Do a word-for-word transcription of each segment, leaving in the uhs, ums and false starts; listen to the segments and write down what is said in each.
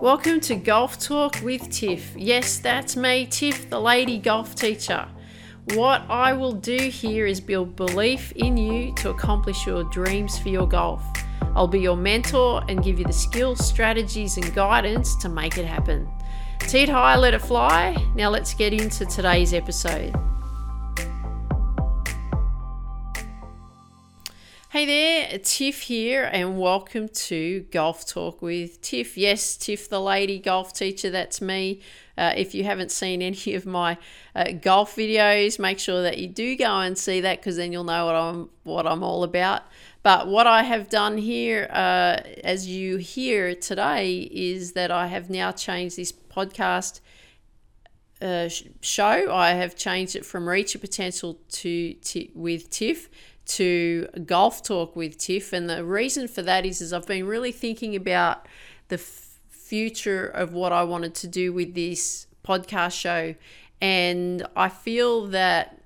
Welcome to Golf Talk with Tiff. Yes, that's me, Tiff, the lady golf teacher. What I will do here is build belief in you to accomplish your dreams for your golf. I'll be your mentor and give you the skills, strategies, and guidance to make it happen. Tee it high, let it fly. Now let's get into today's episode. Hey there, Tiff here, and welcome to Golf Talk with Tiff. Yes, Tiff, the lady golf teacher, that's me. Uh, if you haven't seen any of my uh, golf videos, make sure that you do go and see that, because then you'll know what I'm what I'm all about. But what I have done here, uh, as you hear today, is that I have now changed this podcast uh, show. I have changed it from Reach Your Potential to, to with Tiff to Golf Talk with Tiff. And the reason for that is, is I've been really thinking about the f- future of what I wanted to do with this podcast show. And I feel that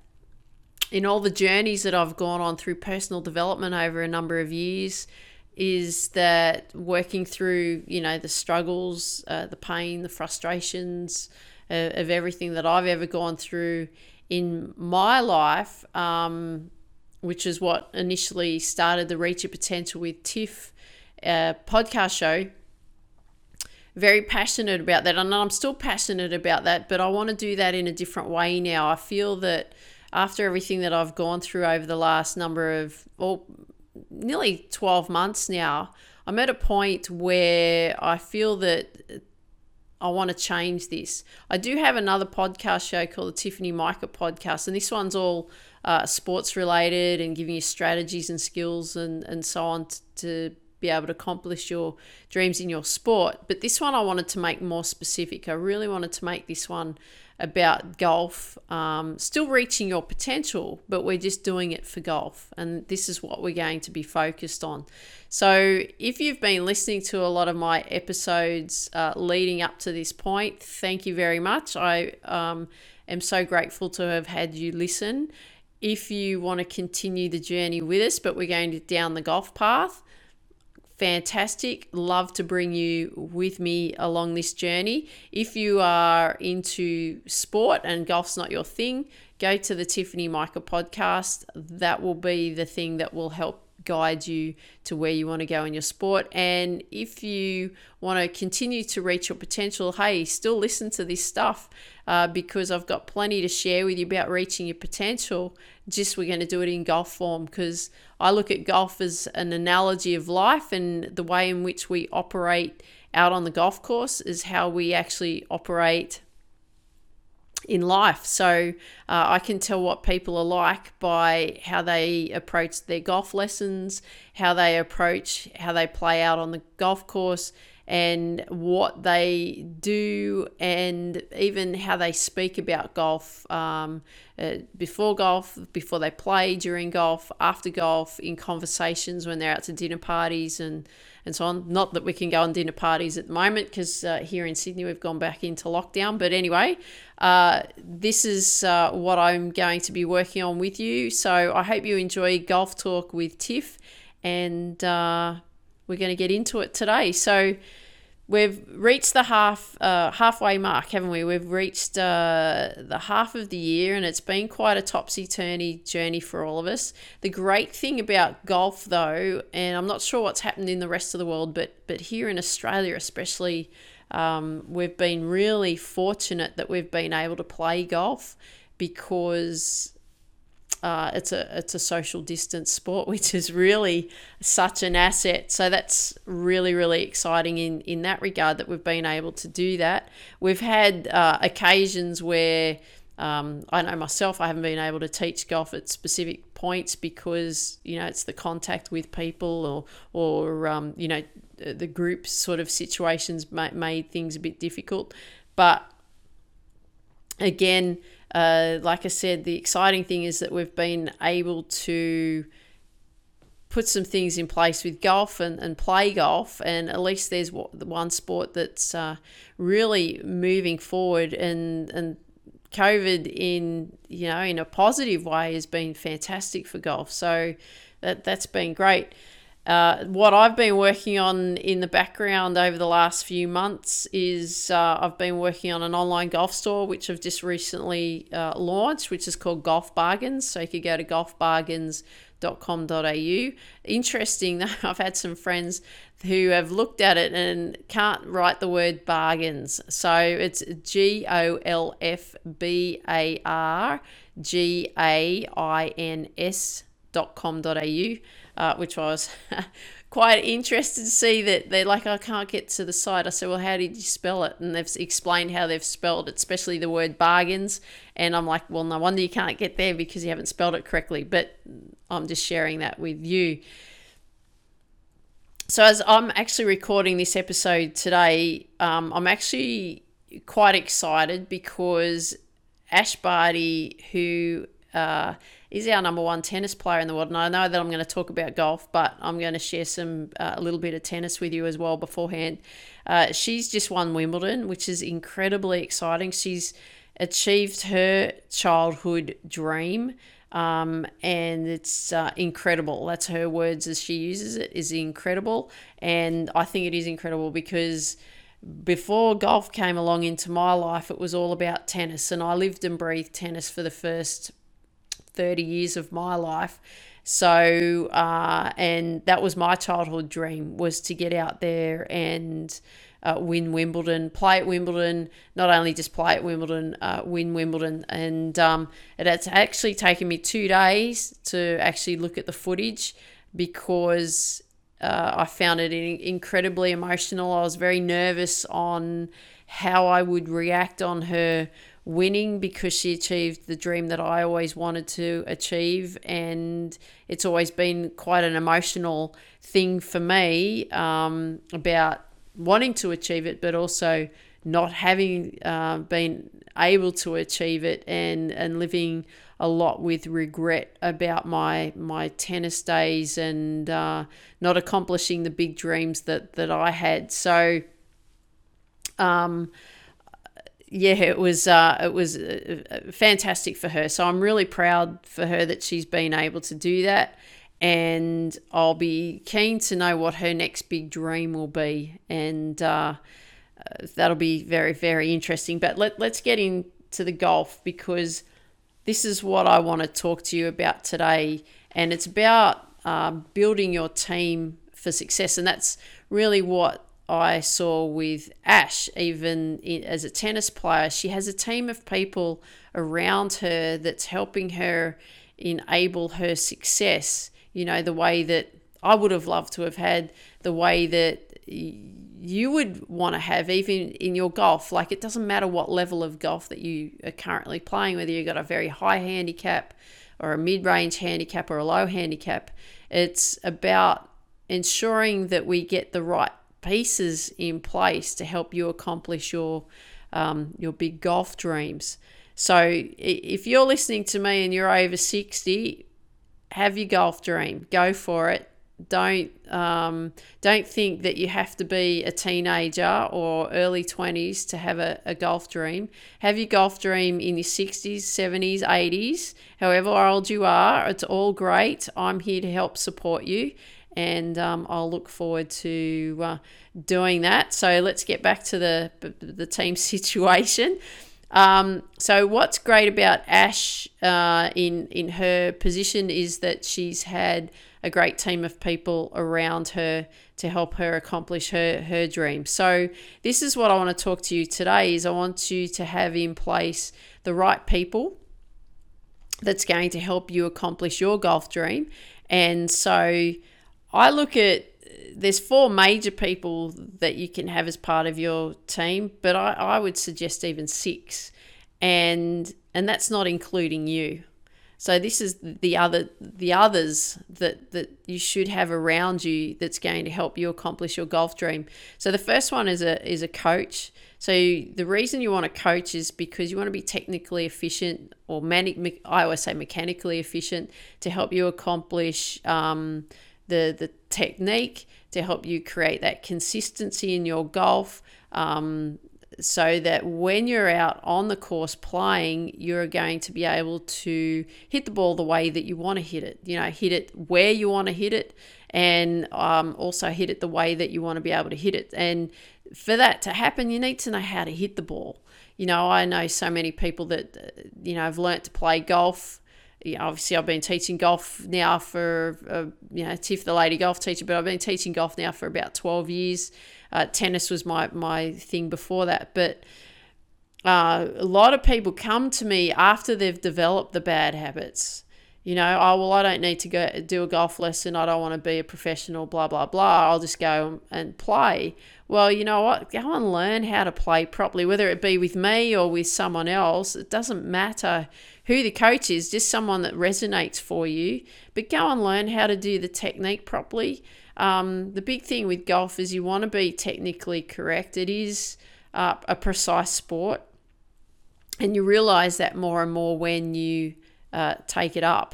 in all the journeys that I've gone on through personal development over a number of years, is that working through, you know, the struggles, uh, the pain, the frustrations uh, of everything that I've ever gone through in my life, um, which is what initially started the Reach Your Potential with Tiff uh, podcast show. Very passionate about that, and I'm still passionate about that, but I want to do that in a different way now. I feel that after everything that I've gone through over the last number of, well, nearly twelve months now, I'm at a point where I feel that I want to change this. I do have another podcast show called the Tiffany Micah podcast, and this one's all uh, sports related and giving you strategies and skills and, and so on t- to be able to accomplish your dreams in your sport. But this one I wanted to make more specific. I really wanted to make this one about golf, um, still reaching your potential, but we're just doing it for golf. And this is what we're going to be focused on. So if you've been listening to a lot of my episodes uh, leading up to this point, thank you very much. I um, am so grateful to have had you listen. If you want to continue the journey with us, but we're going to down the golf path, fantastic. Love to bring you with me along this journey. If you are into sport and golf's not your thing, go to the Tiffany Micah podcast. That will be the thing that will help guide you to where you want to go in your sport. And if you want to continue to reach your potential, hey, still listen to this stuff uh, because I've got plenty to share with you about reaching your potential. Just we're going to do it in golf form, because I look at golf as an analogy of life, and the way in which we operate out on the golf course is how we actually operate in life. So uh, I can tell what people are like by how they approach their golf lessons, how they approach, how they play out on the golf course, and what they do, and even how they speak about golf um, uh, before golf, before they play, during golf, after golf, in conversations when they're out to dinner parties and, and so on. Not that we can go on dinner parties at the moment, because uh, here in Sydney we've gone back into lockdown. But anyway, uh, this is uh, what I'm going to be working on with you. So I hope you enjoy Golf Talk with Tiff, and uh, we're going to get into it today. So we've reached the half uh, halfway mark, haven't we? We've reached uh, the half of the year, and it's been quite a topsy-turvy journey for all of us. The great thing about golf, though, and I'm not sure what's happened in the rest of the world, but but here in Australia especially, um, we've been really fortunate that we've been able to play golf, because Uh, it's a it's a social distance sport, which is really such an asset. So that's really, really exciting in, in that regard, that we've been able to do that. We've had uh, occasions where um, I know myself, I haven't been able to teach golf at specific points, because, you know, it's the contact with people, or, or um, you know, the group sort of situations made things a bit difficult. But again, Uh, like I said, the exciting thing is that we've been able to put some things in place with golf and, and play golf, and at least there's one sport that's uh, really moving forward, and, and COVID in, you know, in a positive way has been fantastic for golf. So that, that's been great. Uh, what I've been working on in the background over the last few months is uh, I've been working on an online golf store, which I've just recently uh, launched, which is called Golf Bargains. So you could go to golf bargains dot com dot a u. Interesting, though, I've had some friends who have looked at it and can't write the word bargains. So it's G O L F B A R G A I N S dot com dot a u. Uh, which I was quite interested to see that they're like, I can't get to the site. I said, well, how did you spell it? And they've explained how they've spelled it, especially the word bargains. And I'm like, well, no wonder you can't get there because you haven't spelled it correctly. But I'm just sharing that with you. So as I'm actually recording this episode today, um, I'm actually quite excited because Ash Barty, who... Uh, is our number one tennis player in the world. And I know that I'm going to talk about golf, but I'm going to share some uh, a little bit of tennis with you as well beforehand. Uh, she's just won Wimbledon, which is incredibly exciting. She's achieved her childhood dream, um, and it's uh, incredible. That's her words as she uses it, is incredible. And I think it is incredible because before golf came along into my life, it was all about tennis, and I lived and breathed tennis for the first thirty years of my life. So, uh, and that was my childhood dream, was to get out there and uh, win Wimbledon, play at Wimbledon, not only just play at Wimbledon, uh, win Wimbledon. And um, it has actually taken me two days to actually look at the footage because uh, I found it in- incredibly emotional. I was very nervous on how I would react on her winning because she achieved the dream that I always wanted to achieve, and it's always been quite an emotional thing for me um, about wanting to achieve it, but also not having uh, been able to achieve it, and and living a lot with regret about my my tennis days and uh, not accomplishing the big dreams that that I had. So um yeah, it was uh, it was uh, fantastic for her. So I'm really proud for her that she's been able to do that. And I'll be keen to know what her next big dream will be. And uh, that'll be very, very interesting. But let, let's get into the golf because this is what I want to talk to you about today. And it's about uh, building your team for success. And that's really what I saw with Ash. Even as a tennis player, she has a team of people around her that's helping her enable her success, you know, the way that I would have loved to have had, the way that you would want to have even in your golf. Like, it doesn't matter what level of golf that you are currently playing, whether you've got a very high handicap or a mid-range handicap or a low handicap, it's about ensuring that we get the right pieces in place to help you accomplish your um, your big golf dreams. So if you're listening to me and you're over sixty, have your golf dream. Go for it. Don't um, don't think that you have to be a teenager or early twenties to have a, a golf dream. Have your golf dream in your sixties, seventies, eighties, however old you are. It's all great. I'm here to help support you. And um, I'll look forward to uh, doing that. So let's get back to the the team situation. Um, so what's great about Ash uh, in in her position is that she's had a great team of people around her to help her accomplish her her dream. So this is what I want to talk to you today. Is I want you to have in place the right people that's going to help you accomplish your golf dream. And so I look at, there's four major people that you can have as part of your team, but I, I would suggest even six, and and that's not including you. So this is the other the others that, that you should have around you that's going to help you accomplish your golf dream. So the first one is a is a coach. So you, the reason you want a coach is because you want to be technically efficient, or manic, I always say mechanically efficient, to help you accomplish um, the the technique, to help you create that consistency in your golf, um, so that when you're out on the course playing, you're going to be able to hit the ball the way that you want to hit it, you know, hit it where you want to hit it, and um, also hit it the way that you want to be able to hit it. And for that to happen, you need to know how to hit the ball. You know, I know so many people that, you know, have learnt to play golf. You know, obviously, I've been teaching golf now for, uh, you know, Tiff, the lady golf teacher, but I've been teaching golf now for about twelve years. Uh, tennis was my, my thing before that. But uh, a lot of people come to me after they've developed the bad habits. You know, oh, well, I don't need to go do a golf lesson. I don't want to be a professional, blah, blah, blah. I'll just go and play. Well, you know what? Go and learn how to play properly, whether it be with me or with someone else. It doesn't matter who the coach is, just someone that resonates for you. But go and learn how to do the technique properly. Um, the big thing with golf is you want to be technically correct. It is uh, a precise sport. And you realize that more and more when you Uh, take it up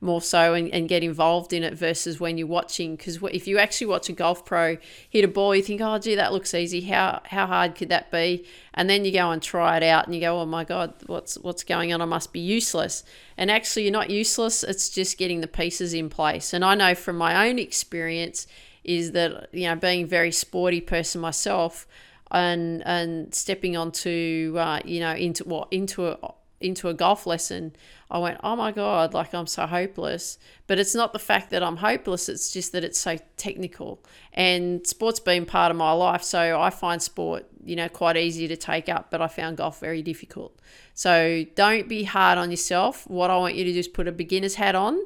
more so and, and get involved in it versus when you're watching. Because if you actually watch a golf pro hit a ball, you think, oh, gee, that looks easy. How how hard could that be? And then you go and try it out and you go, oh, my God, what's what's going on? I must be useless. And actually, you're not useless. It's just getting the pieces in place. And I know from my own experience is that, you know, being a very sporty person myself and and stepping onto, uh, you know, into what, well, into a into a golf lesson, I went, oh my God, like I'm so hopeless. But it's not the fact that I'm hopeless, it's just that it's so technical. And sport's been part of my life, so I find sport, you know, quite easy to take up, but I found golf very difficult. So don't be hard on yourself. What I want you to do is put a beginner's hat on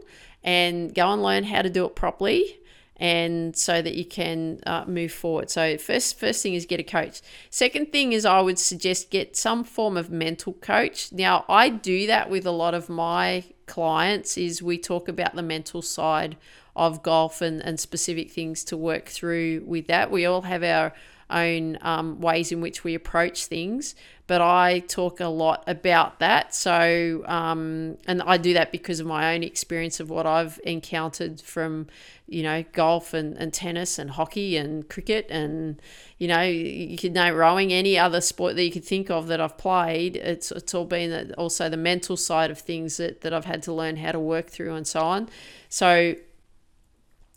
and go and learn how to do it properly, and so that you can uh, move forward. So first first thing is get a coach. Second thing is I would suggest get some form of mental coach. Now, I do that with a lot of my clients, is we talk about the mental side of golf and, and specific things to work through with that. We all have our own um, ways in which we approach things, but I talk a lot about that. So, um, and I do that because of my own experience of what I've encountered from, you know, golf and, and tennis and hockey and cricket and, you know, you could know rowing, any other sport that you could think of that I've played. It's it's all been also the mental side of things that, that I've had to learn how to work through and so on. So,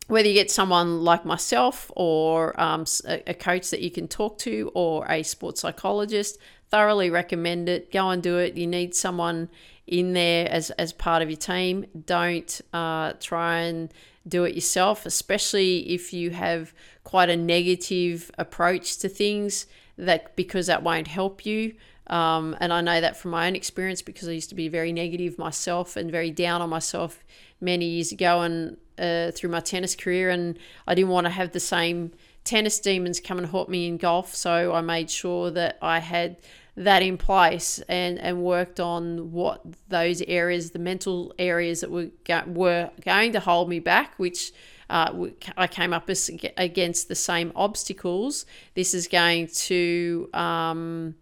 whether you get someone like myself or um, a coach that you can talk to or a sports psychologist, thoroughly recommend it. Go and do it. You need someone in there as, as part of your team. Don't uh, try and do it yourself, especially if you have quite a negative approach to things, that because that won't help you. Um, and I know that from my own experience because I used to be very negative myself and very down on myself many years ago and uh, through my tennis career, and I didn't want to have the same tennis demons come and haunt me in golf, so I made sure that I had that in place and, and worked on what those areas, the mental areas that were, go- were going to hold me back, which uh, I came up as, against the same obstacles. This is going to... Um,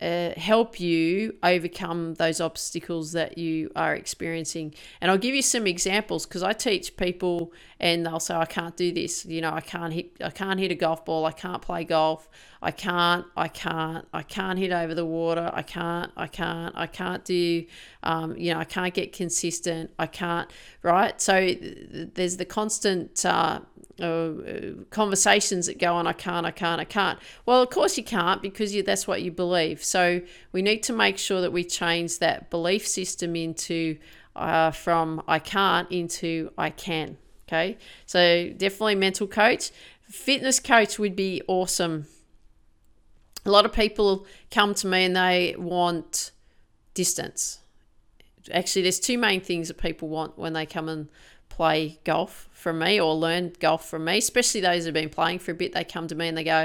Uh, help you overcome those obstacles that you are experiencing. And I'll give you some examples because I teach people and they'll say, I can't do this. You know, I can't hit, I can't hit a golf ball. I can't play golf. I can't, I can't, I can't hit over the water. I can't, I can't, I can't do, um, you know, I can't get consistent. I can't, right? So th- there's the constant, uh, Uh, conversations that go on, I can't, I can't, I can't. Well, of course you can't, because you, that's what you believe. So we need to make sure that we change that belief system into uh, from I can't into I can. Okay, so definitely mental coach. Fitness coach would be awesome. A lot of people come to me and they want distance. Actually, there's two main things that people want when they come and play golf from me or learn golf from me, especially those who have been playing for a bit. They come to me and they go,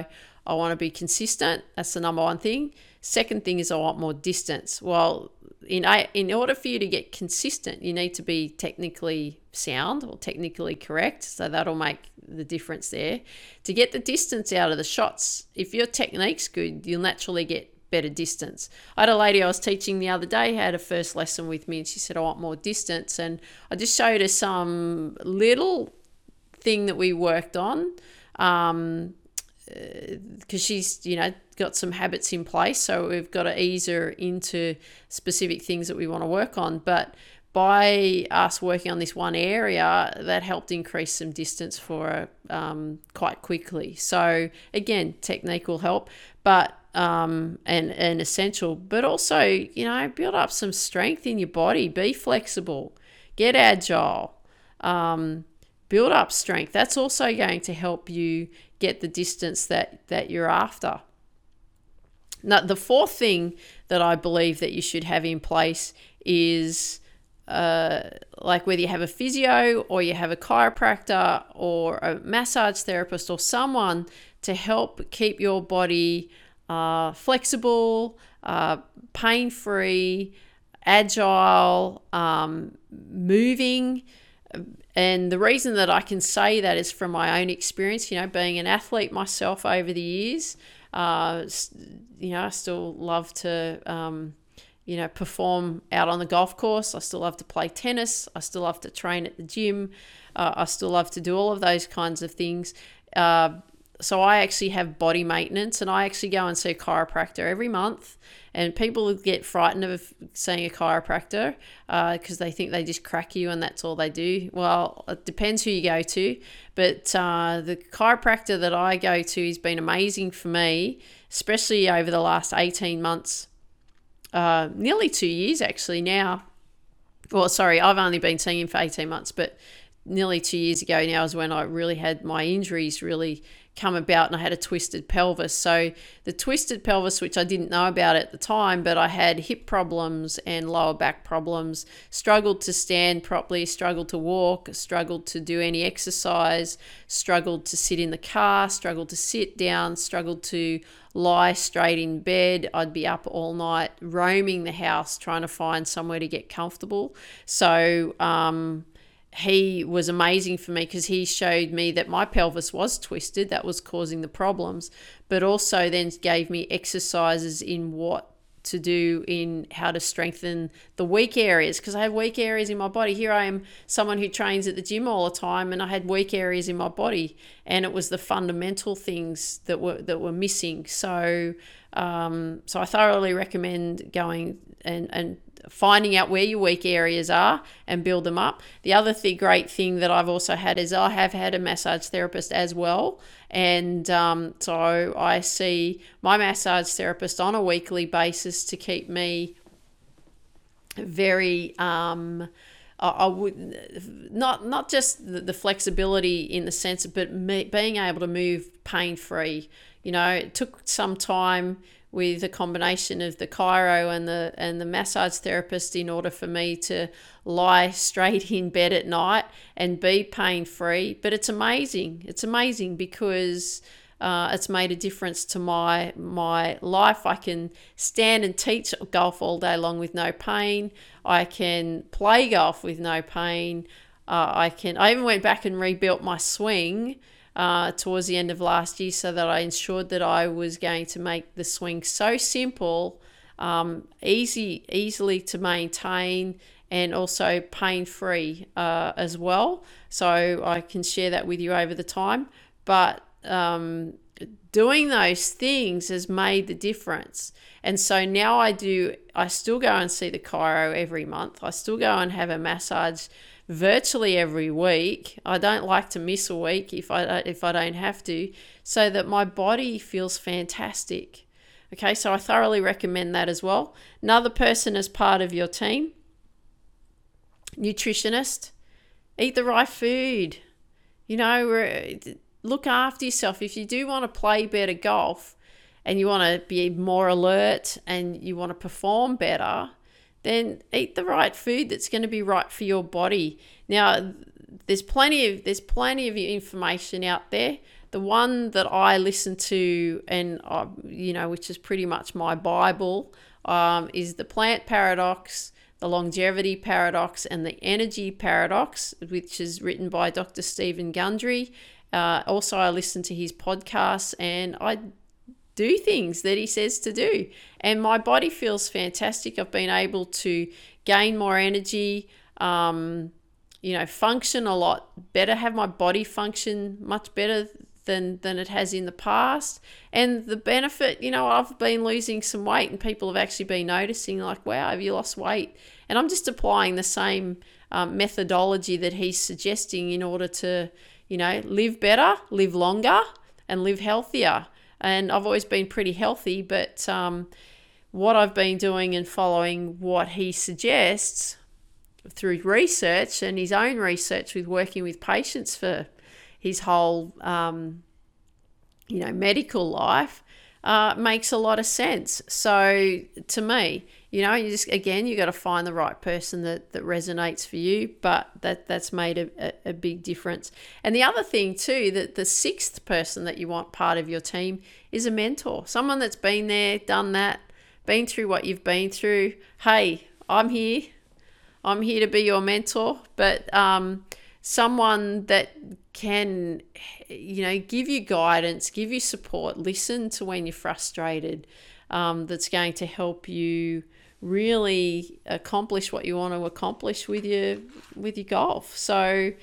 I want to be consistent. That's the number one thing. Second thing is I want more distance. Well, in in order for you to get consistent, you need to be technically sound or technically correct. So that'll make the difference there. To get the distance out of the shots, if your technique's good, you'll naturally get better distance. I had a lady I was teaching the other day had a first lesson with me and she said, I want more distance. And I just showed her some little thing that we worked on um, because she's, you know, got some habits in place, so we've got to ease her into specific things that we want to work on. But by us working on this one area, that helped increase some distance for her um, quite quickly. So again, technique will help, but um, and, and essential, but also, you know, build up some strength in your body, be flexible, get agile, um, build up strength. That's also going to help you get the distance that, that you're after. Now, the fourth thing that I believe that you should have in place is uh, like whether you have a physio or you have a chiropractor or a massage therapist or someone to help keep your body uh, flexible, uh, pain-free, agile, um, moving. And the reason that I can say that is from my own experience, you know, being an athlete myself over the years. Uh, you know, I still love to, um, you know, perform out on the golf course. I still love to play tennis. I still love to train at the gym. Uh, I still love to do all of those kinds of things. Uh, so I actually have body maintenance, and I actually go and see a chiropractor every month. And people get frightened of seeing a chiropractor because uh, they think they just crack you and that's all they do. Well, it depends who you go to. But uh, the chiropractor that I go to has been amazing for me, especially over the last eighteen months, uh, nearly two years actually now. Well, sorry, I've only been seeing him for eighteen months, but nearly two years ago now is when I really had my injuries really come about, and I had a twisted pelvis. So the twisted pelvis, which I didn't know about at the time, but I had hip problems and lower back problems, struggled to stand properly, struggled to walk, struggled to do any exercise, struggled to sit in the car, struggled to sit down, struggled to lie straight in bed. I'd be up all night roaming the house trying to find somewhere to get comfortable. So, um, he was amazing for me because he showed me that my pelvis was twisted, that was causing the problems, but also then gave me exercises in what to do, in how to strengthen the weak areas, because I have weak areas in my body. Here I am, someone who trains at the gym all the time, and I had weak areas in my body, and it was the fundamental things that were that were missing. So um, so I thoroughly recommend going and and finding out where your weak areas are and build them up. The other thing, great thing that I've also had is I have had a massage therapist as well. And um, so I see my massage therapist on a weekly basis to keep me very, um, I, I would not, not just the, the flexibility in the sense, but me, being able to move pain-free. You know, it took some time with a combination of the chiro and the and the massage therapist in order for me to lie straight in bed at night and be pain-free. But it's amazing. It's amazing because uh, it's made a difference to my my life. I can stand and teach golf all day long with no pain. I can play golf with no pain. Uh, I can. I even went back and rebuilt my swing Uh, towards the end of last year, so that I ensured that I was going to make the swing so simple, um, easy, easily to maintain, and also pain-free uh, as well. So I can share that with you over the time. But um, doing those things has made the difference. And so now I do, I still go and see the chiro every month. I still go and have a massage virtually every week. I don't like to miss a week if I if I don't have to, so that my body feels fantastic. Okay, so I thoroughly recommend that as well. Another person as part of your team, nutritionist, eat the right food. You know, look after yourself. If you do want to play better golf and you want to be more alert and you want to perform better, then eat the right food that's going to be right for your body. Now, there's plenty of there's plenty of information out there. The one that I listen to, and I, you know, which is pretty much my Bible, um, is The Plant Paradox, The Longevity Paradox, and The Energy Paradox, which is written by Doctor Stephen Gundry. Uh, also, I listen to his podcasts, and I do things that he says to do, and my body feels fantastic. I've been able to gain more energy, um, you know, function a lot better, have my body function much better than than it has in the past. And the benefit, you know, I've been losing some weight and people have actually been noticing, like, wow, have you lost weight? And I'm just applying the same um, methodology that he's suggesting in order to, you know, live better, live longer, and live healthier. And I've always been pretty healthy, but um, what I've been doing and following what he suggests through research and his own research with working with patients for his whole, um, you know, medical life uh, makes a lot of sense. So to me, you know, you just, again, you got to find the right person that, that resonates for you, but that that's made a, a big difference. And the other thing too, that the sixth person that you want part of your team is a mentor, someone that's been there, done that, been through what you've been through. Hey, I'm here. I'm here to be your mentor, but um, someone that can, you know, give you guidance, give you support, listen to when you're frustrated, um, that's going to help you really accomplish what you want to accomplish with your, with your golf. So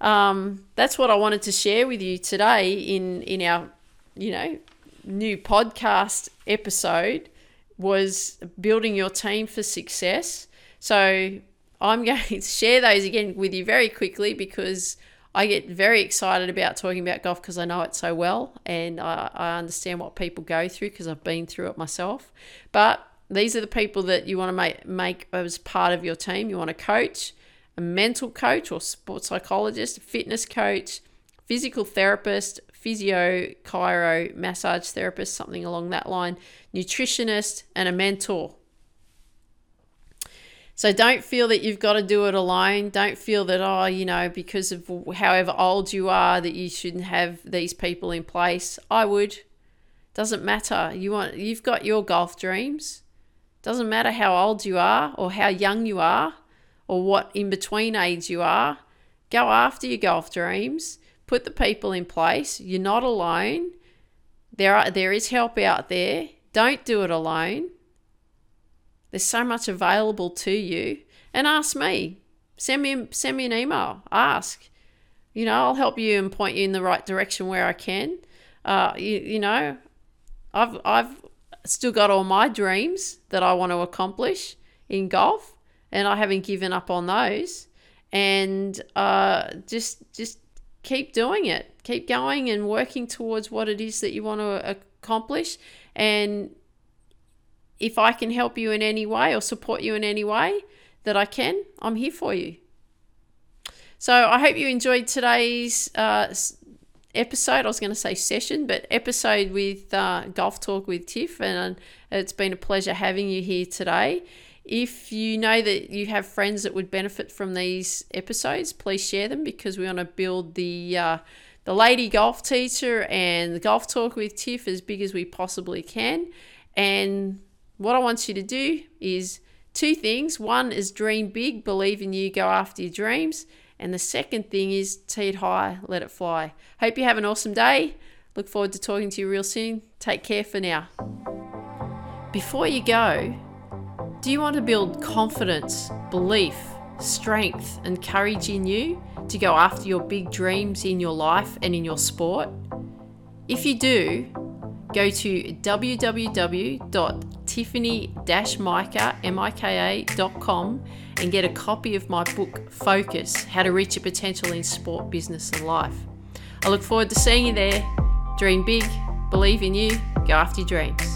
um, that's what I wanted to share with you today in, in our, you know, new podcast episode, was building your team for success. So I'm going to share those again with you very quickly because I get very excited about talking about golf because I know it so well, and I, I understand what people go through because I've been through it myself. But these are the people that you want to make, make as part of your team. You want a coach, a mental coach or sports psychologist, a fitness coach, physical therapist, physio, chiro, massage therapist, something along that line, nutritionist, and a mentor. So don't feel that you've got to do it alone. Don't feel that, oh, you know, because of however old you are, that you shouldn't have these people in place. I would. Doesn't matter. You want, you've got your golf dreams. Doesn't matter how old you are or how young you are or what in between age you are. Go after your golf dreams. Put the people in place. You're not alone. There are, there is help out there. Don't do it alone. There's so much available to you. And ask me. Send me send me an email. Ask. You know, I'll help you and point you in the right direction where I can. Uh, you, you know, I've I've still got all my dreams that I want to accomplish in golf, and I haven't given up on those. And uh, just just keep doing it. Keep going and working towards what it is that you want to accomplish. And if I can help you in any way or support you in any way that I can, I'm here for you. So I hope you enjoyed today's uh, episode. I was going to say session, but episode with uh, Golf Talk with Tiff. And it's been a pleasure having you here today. If you know that you have friends that would benefit from these episodes, please share them, because we want to build the uh, the Lady Golf Teacher and the Golf Talk with Tiff as big as we possibly can. And what I want you to do is two things. One is dream big, believe in you, go after your dreams. And the second thing is tee it high, let it fly. Hope you have an awesome day. Look forward to talking to you real soon. Take care for now. Before you go, do you want to build confidence, belief, strength, and courage in you to go after your big dreams in your life and in your sport? If you do, go to w w w dot tiffany dash mika dot com and get a copy of my book, Focus: How to Reach Your Potential in Sport, Business and Life. I look forward to seeing you there. Dream big, believe in you, go after your dreams.